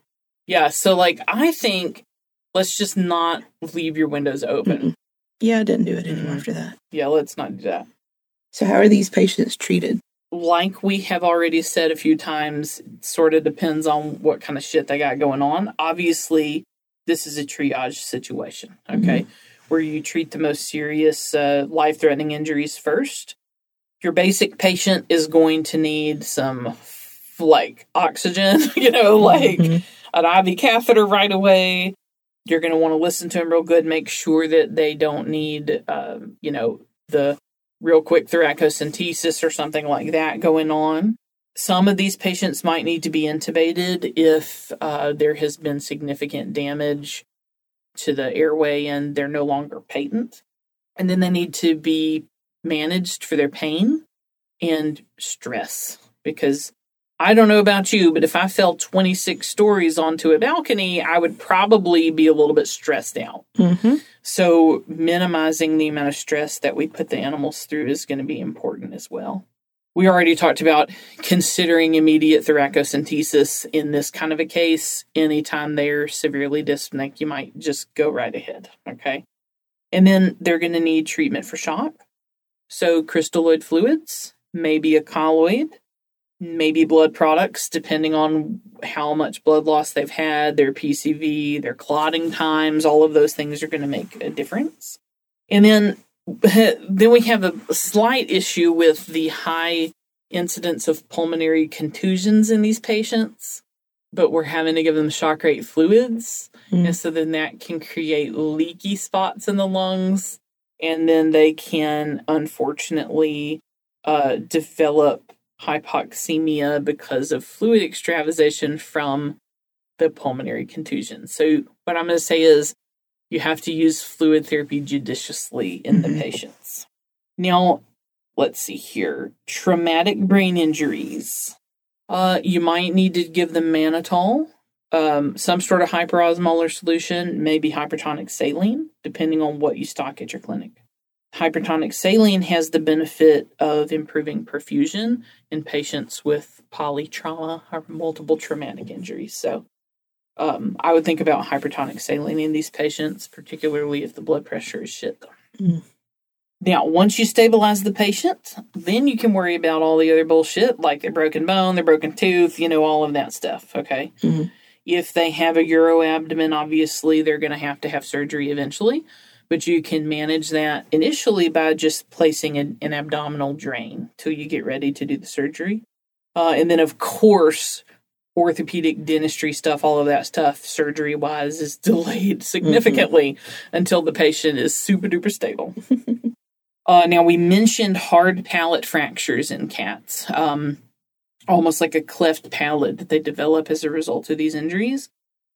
Yeah, so, like, I think let's just not leave your windows open. Mm-mm. Yeah, I didn't do it anymore mm. after that. Yeah, let's not do that. So how are these patients treated? Like we have already said a few times, it sort of depends on what kind of shit they got going on. Obviously, this is a triage situation, okay, mm-hmm. where you treat the most serious uh, life-threatening injuries first. Your basic patient is going to need some, like, oxygen, you know, like mm-hmm. an I V catheter right away. You're going to want to listen to them real good, make sure that they don't need, uh, you know, the real quick thoracocentesis or something like that going on. Some of these patients might need to be intubated if uh, there has been significant damage to the airway and they're no longer patent. And then they need to be managed for their pain and stress. Because I don't know about you, but if I fell twenty-six stories onto a balcony, I would probably be a little bit stressed out. Mm-hmm. So minimizing the amount of stress that we put the animals through is going to be important as well. We already talked about considering immediate thoracocentesis in this kind of a case. Anytime they're severely dyspneic, you might just go right ahead, okay? And then they're going to need treatment for shock. So crystalloid fluids, maybe a colloid, maybe blood products, depending on how much blood loss they've had, their P C V, their clotting times, all of those things are going to make a difference. And then Then we have a slight issue with the high incidence of pulmonary contusions in these patients, but we're having to give them shock rate fluids. Mm. And so then that can create leaky spots in the lungs. And then they can, unfortunately, uh, develop hypoxemia because of fluid extravasation from the pulmonary contusion. So what I'm going to say is, you have to use fluid therapy judiciously in the mm-hmm. patients. Now, let's see here. Traumatic brain injuries. Uh, you might need to give them mannitol, um, some sort of hyperosmolar solution, maybe hypertonic saline, depending on what you stock at your clinic. Hypertonic saline has the benefit of improving perfusion in patients with polytrauma or multiple traumatic injuries. So Um, I would think about hypertonic saline in these patients, particularly if the blood pressure is shit. Mm. Now, once you stabilize the patient, then you can worry about all the other bullshit, like their broken bone, their broken tooth, you know, all of that stuff, okay? Mm-hmm. If they have a uroabdomen, obviously they're going to have to have surgery eventually, but you can manage that initially by just placing an, an abdominal drain till you get ready to do the surgery. Uh, and then, of course, orthopedic dentistry stuff, all of that stuff, surgery-wise, is delayed significantly mm-hmm. until the patient is super-duper stable. uh, now, we mentioned hard palate fractures in cats, um, almost like a cleft palate that they develop as a result of these injuries.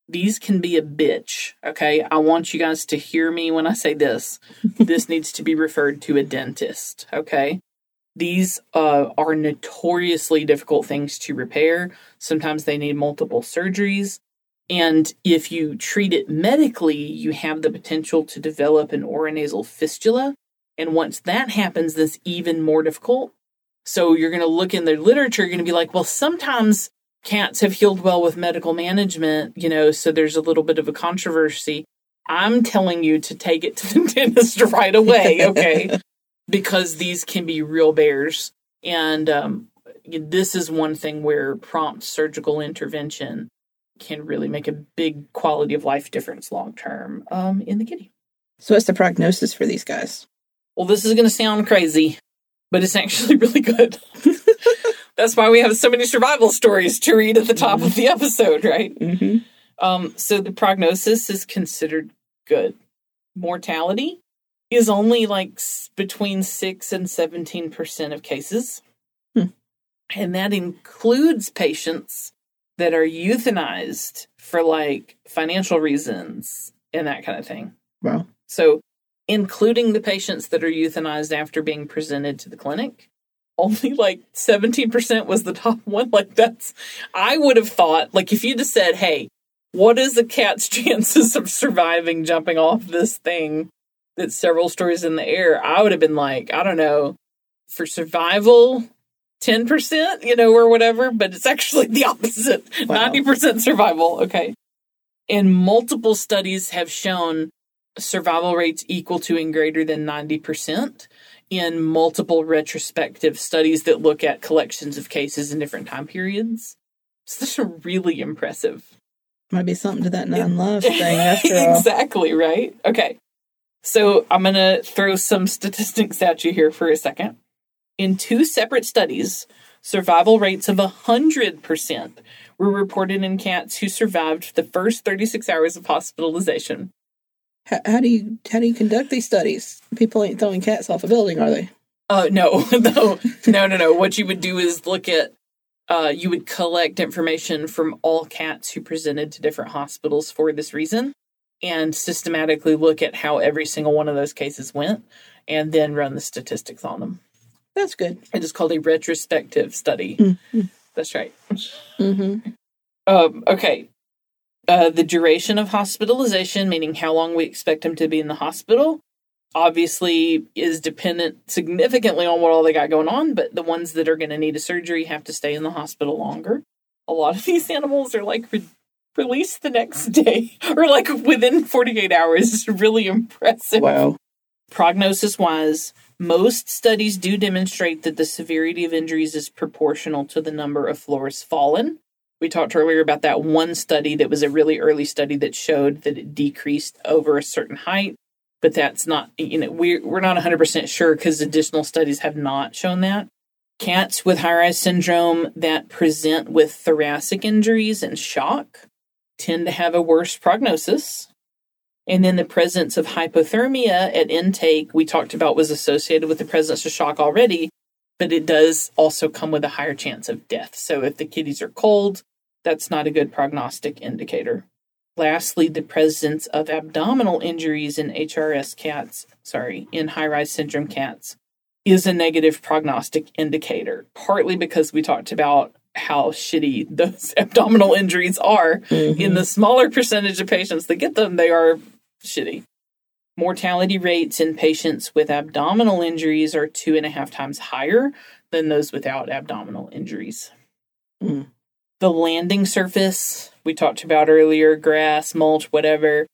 These can be a bitch, okay? I want you guys to hear me when I say this. This needs to be referred to a dentist, okay? These uh, are notoriously difficult things to repair. Sometimes they need multiple surgeries. And if you treat it medically, you have the potential to develop an oronasal fistula. And once that happens, that's even more difficult. So you're going to look in the literature, you're going to be like, well, sometimes cats have healed well with medical management, you know, so there's a little bit of a controversy. I'm telling you to take it to the dentist right away, okay? Because these can be real bears. And um, this is one thing where prompt surgical intervention can really make a big quality of life difference long-term um, in the kitty. So what's the prognosis for these guys? Well, this is going to sound crazy, but it's actually really good. That's why we have so many survival stories to read at the top mm-hmm. of the episode, right? Mm-hmm. Um, so the prognosis is considered good. Mortality is only like between six and seventeen percent of cases. Hmm. And that includes patients that are euthanized for like financial reasons and that kind of thing. Wow. So including the patients that are euthanized after being presented to the clinic, only like seventeen percent was the top one. Like that's, I would have thought, like if you just said, hey, what is a cat's chances of surviving jumping off this thing that's several stories in the air, I would have been like, I don't know, for survival, ten percent, you know, or whatever. But it's actually the opposite, wow. ninety percent survival, okay? And multiple studies have shown survival rates equal to and greater than ninety percent in multiple retrospective studies that look at collections of cases in different time periods. So this is really impressive. Might be something to that non-love thing after all. Exactly, right? Okay. So I'm going to throw some statistics at you here for a second. In two separate studies, survival rates of one hundred percent were reported in cats who survived the first thirty-six hours of hospitalization. How, how do you how do you conduct these studies? People ain't throwing cats off a building, are they? Uh, no, no, no, no, no. What you would do is look at, uh, you would collect information from all cats who presented to different hospitals for this reason. and systematically look at how every single one of those cases went and then run the statistics on them. That's good. It is called a retrospective study. Mm-hmm. That's right. Mm-hmm. Um, okay. Uh, the duration of hospitalization, meaning how long we expect them to be in the hospital, obviously is dependent significantly on what all they got going on, but the ones that are going to need a surgery have to stay in the hospital longer. A lot of these animals are like re- released the next day or like within forty-eight hours. It's really impressive. Wow. Prognosis-wise, most studies do demonstrate that the severity of injuries is proportional to the number of floors fallen. We talked earlier about that one study that was a really early study that showed that it decreased over a certain height, but that's not, you know, we're, we're not one hundred percent sure because additional studies have not shown that. Cats with high-rise syndrome that present with thoracic injuries and shock tend to have a worse prognosis. And then the presence of hypothermia at intake, we talked about, was associated with the presence of shock already. But it does also come with a higher chance of death. So if the kitties are cold, that's not a good prognostic indicator. Lastly, the presence of abdominal injuries in H R S cats, sorry, in high-rise syndrome cats, is a negative prognostic indicator, partly because we talked about how shitty those abdominal injuries are. Mm-hmm. In the smaller percentage of patients that get them, they are shitty. Mortality rates in patients with abdominal injuries are two and a half times higher than those without abdominal injuries. Mm. The landing surface we talked about earlier, grass, mulch, whatever,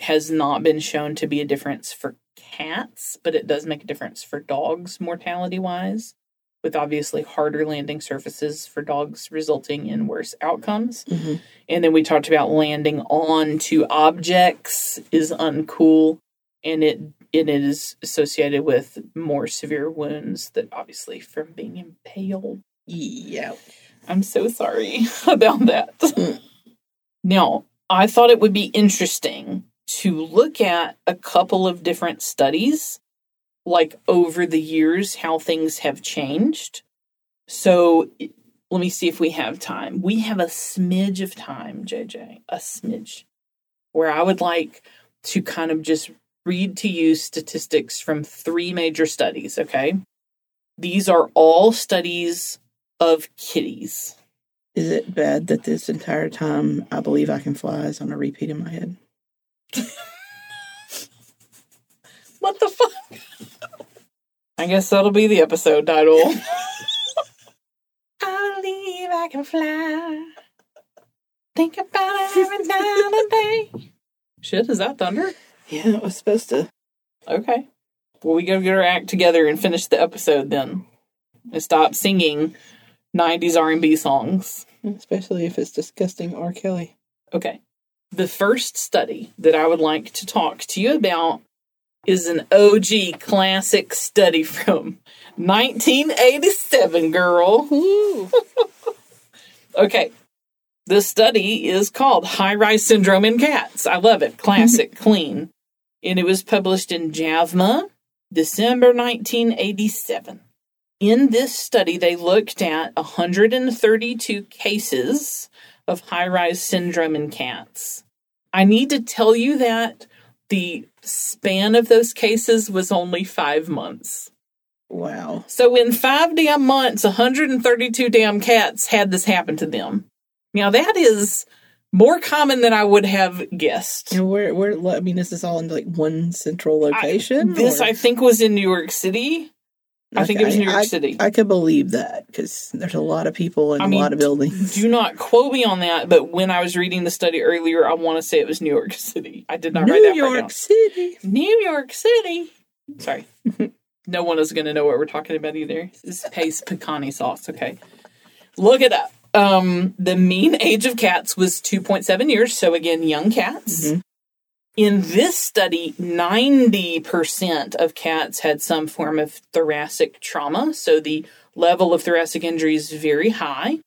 has not been shown to be a difference for cats, but it does make a difference for dogs mortality-wise, with obviously harder landing surfaces for dogs resulting in worse outcomes. Mm-hmm. And then we talked about landing onto objects is uncool. And it it is associated with more severe wounds that obviously from being impaled. Yeah. I'm so sorry about that. Mm. Now, I thought it would be interesting to look at a couple of different studies, like over the years, how things have changed. So let me see if we have time. We have a smidge of time, J J, a smidge, where I would like to kind of just read to you statistics from three major studies, okay? These are all studies of kitties. Is it bad that this entire time I Believe I Can Fly is on a repeat in my head? What the fuck? I guess that'll be the episode title. I believe I can fly. Think about it every night and day. Shit, is that thunder? Yeah, it was supposed to. Okay. Well, we gotta get our act together and finish the episode then. And stop singing nineties R and B songs. Especially if it's disgusting R. Kelly. Okay. The first study that I would like to talk to you about is an O G classic study from nineteen eighty-seven, girl. Ooh. Okay. This study is called High-Rise Syndrome in Cats. I love it. Classic, clean. And it was published in JAVMA, December nineteen eighty-seven. In this study, they looked at one hundred thirty-two cases of high-rise syndrome in cats. I need to tell you that the span of those cases was only five months. Wow. So in five damn months, one hundred thirty-two damn cats had this happen to them. Now, that is more common than I would have guessed. And where, where, I mean, is this all in like one central location? I, this, or? I think, was in New York City. Okay. I think it was New York I, City. I could believe that because there's a lot of people and I mean, a lot of buildings. Do not quote me on that, but when I was reading the study earlier, I want to say it was New York City. I did not New write that York right City. Down. New York City. Sorry. No one is going to know what we're talking about either. This paste picante sauce, okay? Look it up. Um, the mean age of cats was two point seven years, so again, young cats. Mm-hmm. In this study, ninety percent of cats had some form of thoracic trauma, so the level of thoracic injury is very high.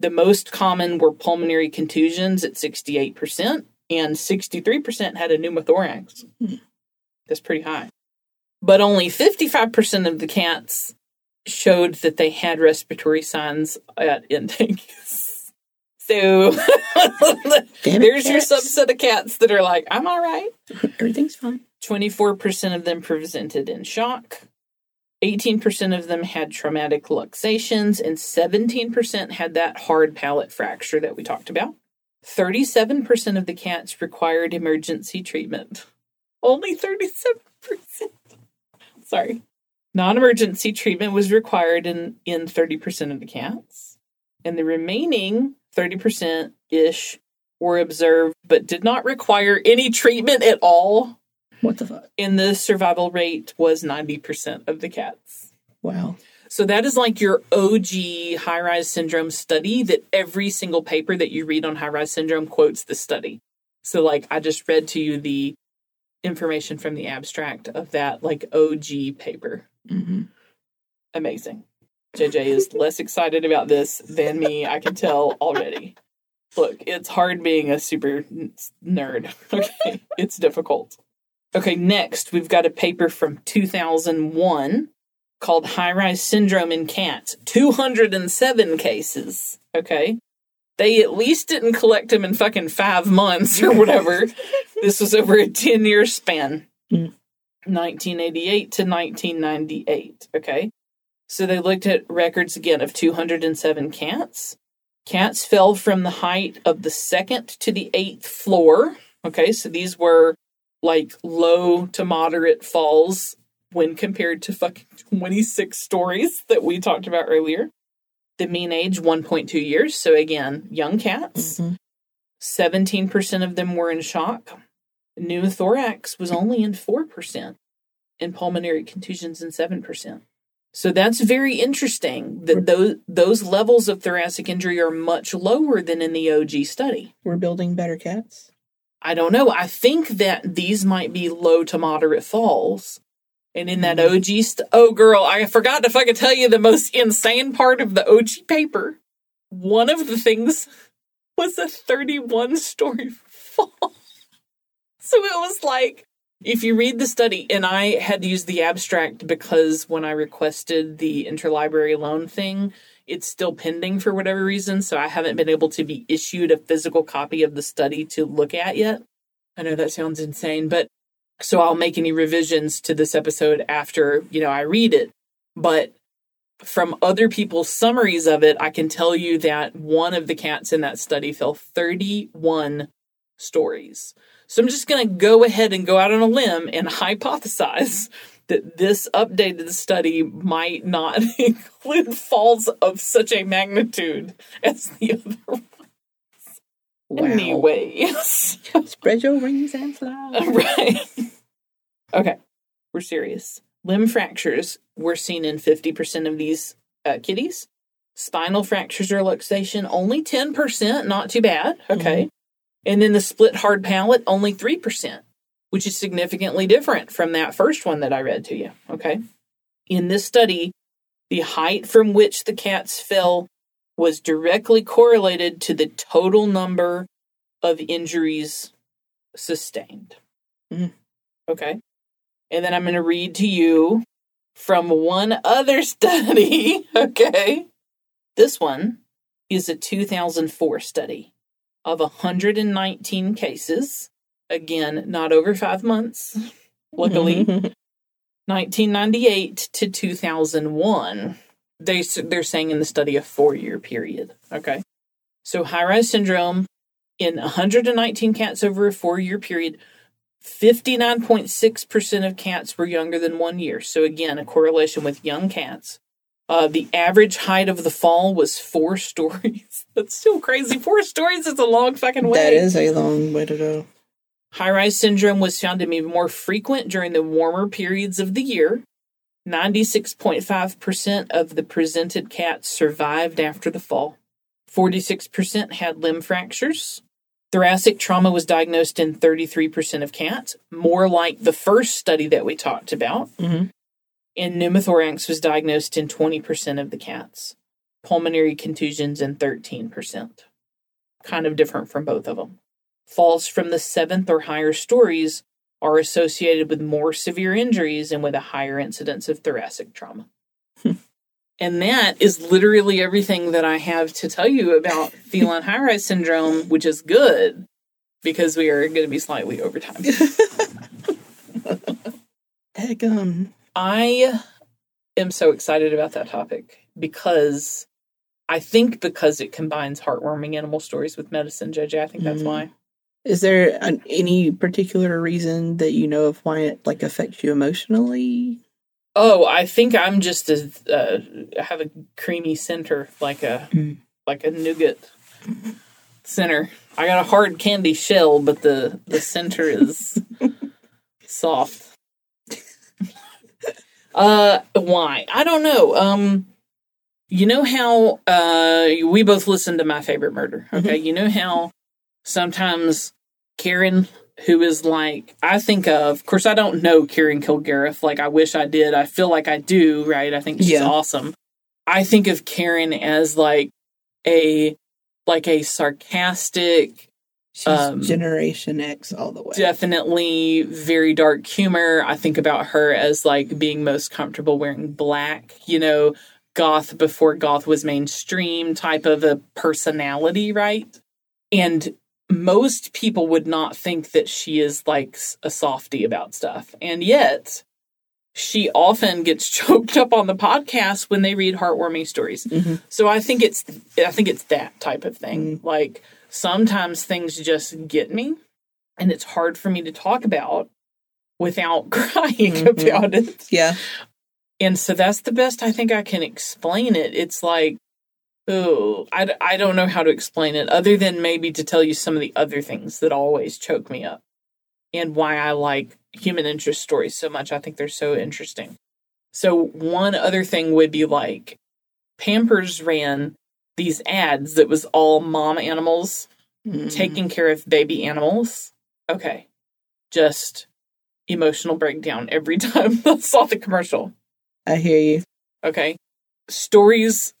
The most common were pulmonary contusions at sixty-eight percent, and sixty-three percent had a pneumothorax. Mm-hmm. That's pretty high. But only fifty-five percent of the cats showed that they had respiratory signs at intake. So there's cats. Your subset of cats that are like, I'm all right. Everything's fine. twenty-four percent of them presented in shock. eighteen percent of them had traumatic luxations, and seventeen percent had that hard palate fracture that we talked about. thirty-seven percent of the cats required emergency treatment. Only thirty-seven percent. Sorry. Non-emergency treatment was required in, in thirty percent of the cats. And the remaining thirty percent-ish were observed but did not require any treatment at all. What the fuck? And the survival rate was ninety percent of the cats. Wow. So that is like your O G high-rise syndrome study that every single paper that you read on high-rise syndrome quotes the study. So, like, I just read to you the information from the abstract of that, like, O G paper. Mm-hmm. Amazing. J J is less excited about this than me. I can tell already. Look, it's hard being a super nerd. Okay, it's difficult. Okay, next, we've got a paper from two thousand one called High-Rise Syndrome in Cats, two hundred seven cases, okay? They at least didn't collect them in fucking five months or whatever. This was over a ten-year span, mm. nineteen eighty-eight to nineteen ninety-eight, okay? So they looked at records again of two hundred seven cats. Cats fell from the height of the second to the eighth floor, okay? So these were like low to moderate falls when compared to fucking twenty-six stories that we talked about earlier. The mean age, one point two years. So again, young cats. Mm-hmm. seventeen percent of them were in shock. Pneumothorax was only in four percent and pulmonary contusions in seven percent. So that's very interesting that those, those levels of thoracic injury are much lower than in the O G study. We're building better cats? I don't know. I think that these might be low to moderate falls. And in that O G... St- oh, girl, I forgot to fucking tell you the most insane part of the O G paper. One of the things was a thirty-one-story fall. So it was like, if you read the study, and I had to use the abstract because when I requested the interlibrary loan thing, it's still pending for whatever reason, so I haven't been able to be issued a physical copy of the study to look at yet. I know that sounds insane, but so I'll make any revisions to this episode after, you know, I read it. But from other people's summaries of it, I can tell you that one of the cats in that study fell thirty-one stories. So I'm just going to go ahead and go out on a limb and hypothesize that this updated study might not include falls of such a magnitude as the other ones. Wow. Anyway. Spread your wings and fly. Right. Okay. We're serious. Limb fractures were seen in fifty percent of these uh, kitties. Spinal fractures or luxation, only ten percent. Not too bad. Okay. Mm-hmm. And then the split hard palate, only three percent. Which is significantly different from that first one that I read to you, okay? In this study, the height from which the cats fell was directly correlated to the total number of injuries sustained, mm. okay? And then I'm going to read to you from one other study, okay? This one is a two thousand four study of one hundred nineteen cases. Again, not over five months, luckily. nineteen ninety-eight to two thousand one. They, they're saying in the study a four-year period. Okay. So high-rise syndrome in one hundred nineteen cats over a four-year period, fifty-nine point six percent of cats were younger than one year. So again, a correlation with young cats. Uh, the average height of the fall was four stories. That's still crazy. Four stories is a long fucking way. That is a long way to go. High-rise syndrome was found to be more frequent during the warmer periods of the year. ninety-six point five percent of the presented cats survived after the fall. forty-six percent had limb fractures. Thoracic trauma was diagnosed in thirty-three percent of cats, more like the first study that we talked about. Mm-hmm. And pneumothorax was diagnosed in twenty percent of the cats. Pulmonary contusions in thirteen percent. Kind of different from both of them. Falls from the seventh or higher stories are associated with more severe injuries and with a higher incidence of thoracic trauma. And that is literally everything that I have to tell you about feline high-rise syndrome, which is good because we are going to be slightly over time. Daggum. I am so excited about that topic because I think because it combines heartwarming animal stories with medicine, J J. I think that's mm. why. Is there an, any particular reason that you know of why it like affects you emotionally? Oh, I think I'm just a uh, have a creamy center, like a mm. like a nougat center. I got a hard candy shell, but the, the center is soft. uh, why? I don't know. Um, you know how uh, we both listen to My Favorite Murder. Okay, mm-hmm. You know how sometimes Karen, who is like, I think of, of course, I don't know Karen Kilgariff. Like, I wish I did. I feel like I do, right? I think she's yeah. awesome. I think of Karen as like a, like a sarcastic. She's um, Generation X all the way. Definitely very dark humor. I think about her as like being most comfortable wearing black, you know, goth before goth was mainstream type of a personality, right? And most people would not think that she is like a softie about stuff. And yet she often gets choked up on the podcast when they read heartwarming stories. Mm-hmm. So I think it's, I think it's that type of thing. Mm-hmm. Like sometimes things just get me and it's hard for me to talk about without crying mm-hmm. about it. Yeah. And so that's the best I think I can explain it. It's like, oh, I, I don't know how to explain it other than maybe to tell you some of the other things that always choke me up and why I like human interest stories so much. I think they're so interesting. So one other thing would be like Pampers ran these ads that was all mom animals mm. taking care of baby animals. Okay. Just emotional breakdown every time I saw the commercial. I hear you. Okay. Stories.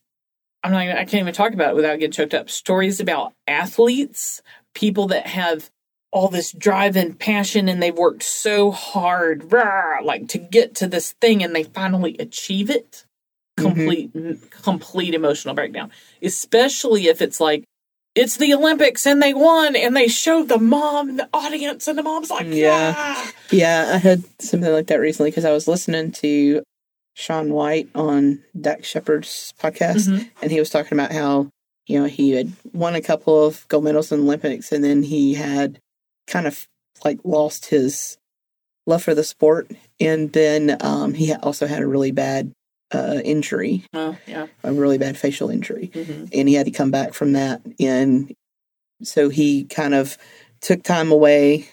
I'm not even, I can't even talk about it without getting choked up. Stories about athletes, people that have all this drive and passion and they've worked so hard rah, like to get to this thing and they finally achieve it. Complete, mm-hmm. complete emotional breakdown, especially if it's like, it's the Olympics and they won and they showed the mom and the audience and the mom's like, yeah. Ah. Yeah, I heard something like that recently because I was listening to Sean White on Dak Shepard's podcast, mm-hmm. and he was talking about how, you know, he had won a couple of gold medals in the Olympics, and then he had kind of, like, lost his love for the sport, and then um, he also had a really bad uh, injury, oh, yeah. a really bad facial injury, mm-hmm. and he had to come back from that, and so he kind of took time away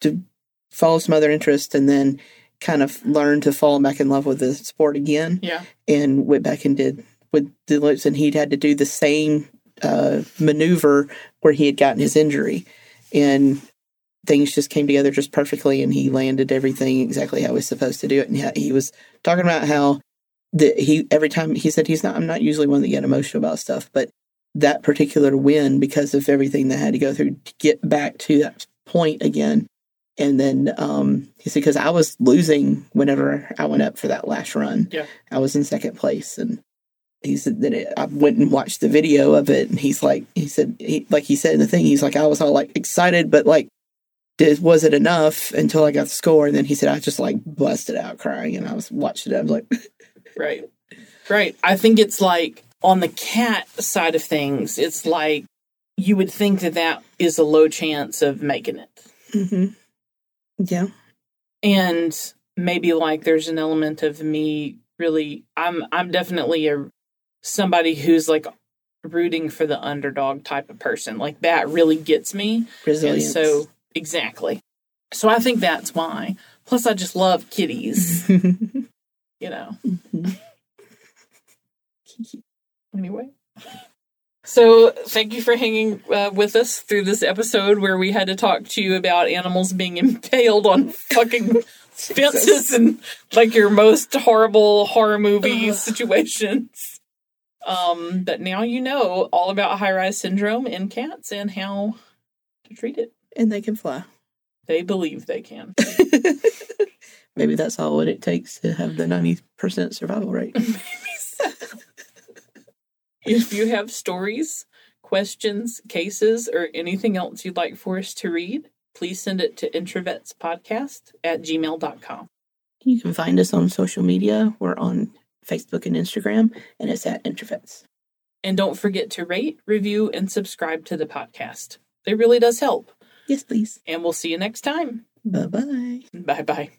to follow some other interest, and then kind of learned to fall back in love with the sport again. Yeah. And went back and did with the loops, and he'd had to do the same uh, maneuver where he had gotten his injury. And things just came together just perfectly, and he landed everything exactly how he was supposed to do it. And he was talking about how the, he every time he said, he's not, I'm not usually one that get emotional about stuff, but that particular win, because of everything that I had to go through to get back to that point again. And then um, he said, because I was losing whenever I went up for that last run. Yeah. I was in second place. And he said that it, I went and watched the video of it. And he's like, he said, he, like he said in the thing, he's like, I was all like excited, but like, did, was it enough until I got the score? And then he said, I just like busted out crying. And I was watching it. I was like, right. Right. I think it's like on the cat side of things, it's like you would think that that is a low chance of making it. Mm-hmm. Yeah. And maybe like there's an element of me really, I'm I'm definitely a somebody who's like rooting for the underdog type of person. Like that really gets me. Resilience. So exactly. So I think that's why. Plus I just love kitties. You know. Mm-hmm. Anyway. So thank you for hanging uh, with us through this episode where we had to talk to you about animals being impaled on fucking fences and like your most horrible horror movie situations. Um, but now you know all about high-rise syndrome in cats and how to treat it. And they can fly. They believe they can. Maybe that's all what it takes to have the ninety percent survival rate. Maybe so. If you have stories, questions, cases, or anything else you'd like for us to read, please send it to introvetspodcast at gmail dot com. You can find us on social media. We're on Facebook and Instagram, and it's at IntroVets. And don't forget to rate, review, and subscribe to the podcast. It really does help. Yes, please. And we'll see you next time. Bye-bye. Bye-bye.